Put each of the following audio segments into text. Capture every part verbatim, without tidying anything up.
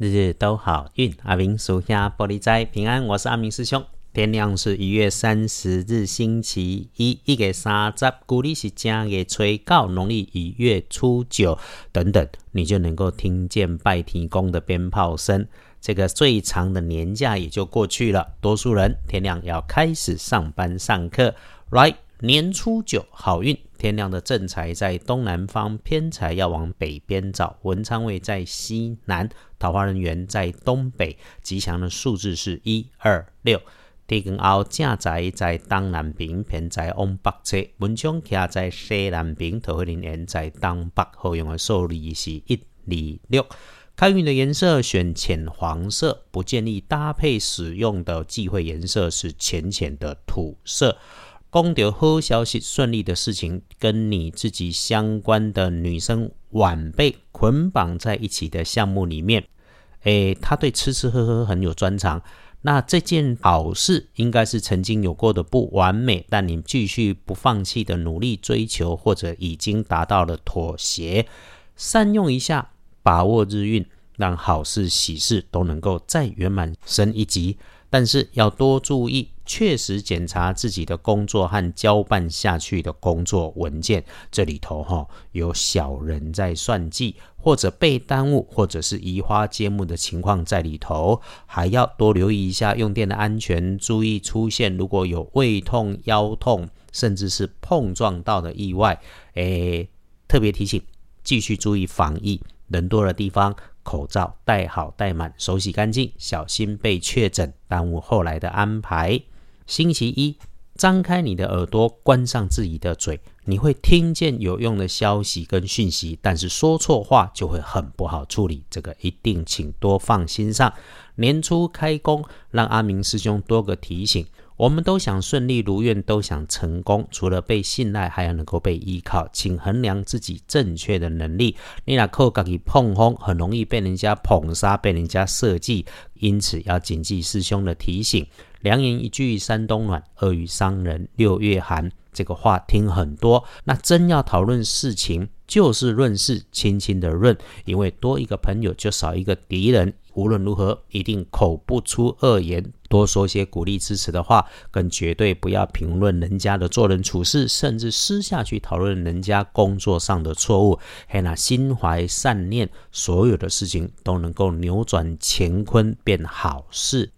日日都好运，阿明属下玻璃斋平安，我是阿明师兄。天亮是一月三十日星期一，一月三十，古历是正月初九，农历一月初九，等等，你就能够听见拜天公的鞭炮声。这个最长的年假也就过去了，多数人天亮要开始上班上课。来，年初九好运，天亮的正财在东南方，偏财要往北边找，文昌位在西南，桃花人缘在东北，吉祥的数字是一二六。地根凹正财在东南边，偏财往北侧，文昌徛在西南边，桃花人缘在东北，好用的数字是一二六。开运的颜色选浅黄色，不建议搭配使用的忌讳颜色是浅浅的土色。公到好消息，顺利的事情，跟你自己相关的女生晚辈捆绑在一起的项目里面，诶，她对吃吃喝喝很有专长，那这件好事应该是曾经有过的不完美，但你继续不放弃的努力追求，或者已经达到了妥协，善用一下，把握日运，让好事喜事都能够再圆满升一级。但是要多注意，确实检查自己的工作和交办下去的工作文件，这里头、哦、有小人在算计，或者被耽误，或者是移花接木的情况在里头，还要多留意一下用电的安全，注意出现如果有胃痛、腰痛，甚至是碰撞到的意外。诶，特别提醒，继续注意防疫，人多的地方口罩戴好戴满，手洗干净，小心被确诊，耽误后来的安排。星期一，张开你的耳朵，关上自己的嘴，你会听见有用的消息跟讯息，但是说错话就会很不好处理，这个一定请多放心上。年初开工，让阿明师兄多个提醒，我们都想顺利如愿，都想成功，除了被信赖，还要能够被依靠，请衡量自己正确的能力。你若靠自己碰轰，很容易被人家捧杀，被人家设计，因此要谨记师兄的提醒。良言一句三冬暖，恶语伤人六月寒，这个话听很多，那真要讨论事情，就事论事，轻轻的论，因为多一个朋友就少一个敌人，无论如何一定口不出恶言，多说些鼓励支持的话，更绝对不要评论人家的做人处事，甚至私下去讨论人家工作上的错误。嘿，那心怀善念，所有的事情都能够扭转乾坤，变好事。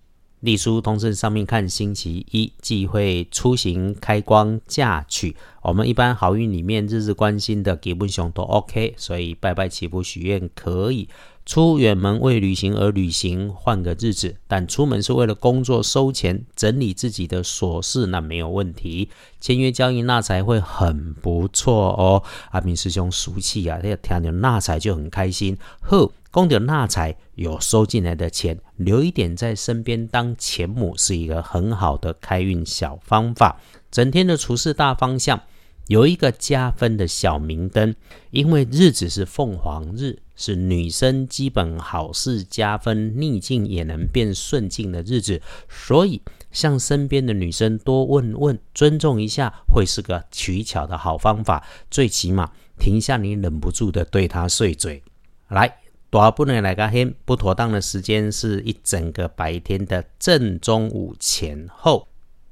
历书通胜上面看，星期一忌讳出行、开光、嫁娶。我们一般好运里面日日关心的基本上都 OK， 所以拜拜祈福许愿可以。出远门为旅行而旅行，换个日子，但出门是为了工作收钱，整理自己的琐事，那没有问题。签约交易纳财会很不错哦。阿明师兄俗气啊，听到纳财就很开心。好，讲到纳财，有收进来的钱，留一点在身边当钱母，是一个很好的开运小方法。整天的处事大方向，有一个加分的小明灯，因为日子是凤凰日，是女生基本好事加分，逆境也能变顺境的日子，所以向身边的女生多问问，尊重一下，会是个取巧的好方法，最起码停下你忍不住的对她碎嘴。来，大部分来个天不妥当的时间是一整个白天的正中午前后。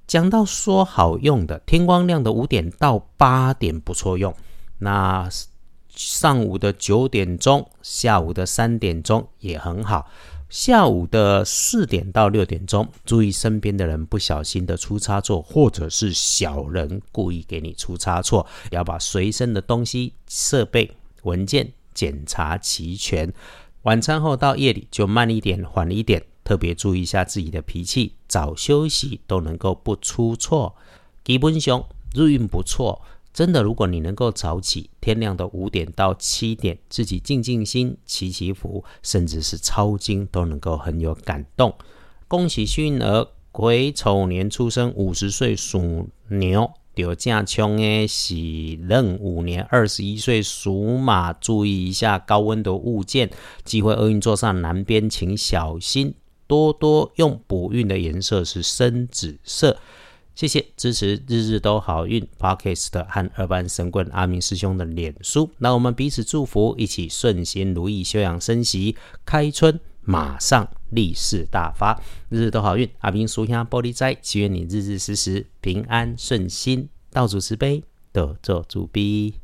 讲到说好用的，天光亮的五点到八点不错用，那上午的九点钟，下午的三点钟也很好，下午的四点到六点钟，注意身边的人不小心的出差错，或者是小人故意给你出差错，要把随身的东西、设备、文件检查齐全。晚餐后到夜里就慢一点，缓一点，特别注意一下自己的脾气，早休息都能够不出错。基本上日运不错，真的，如果你能够早起，天亮的五点到七点，自己静静心，祈祈福，甚至是抄经，都能够很有感动。恭喜幸运儿，癸丑年出生五十岁属牛，有正冲的是壬午年二十一岁属马，注意一下高温的物件，忌讳厄运座上南边，请小心，多多用补运的颜色是深紫色。谢谢支持日日都好运 Podcast 和二班神棍阿明师兄的脸书，那我们彼此祝福，一起顺心如意，休养生息，开春马上利市大发，日日都好运。阿明叔兄玻璃斋，祈愿你日日时时平安顺心，道主慈悲，得做主逼。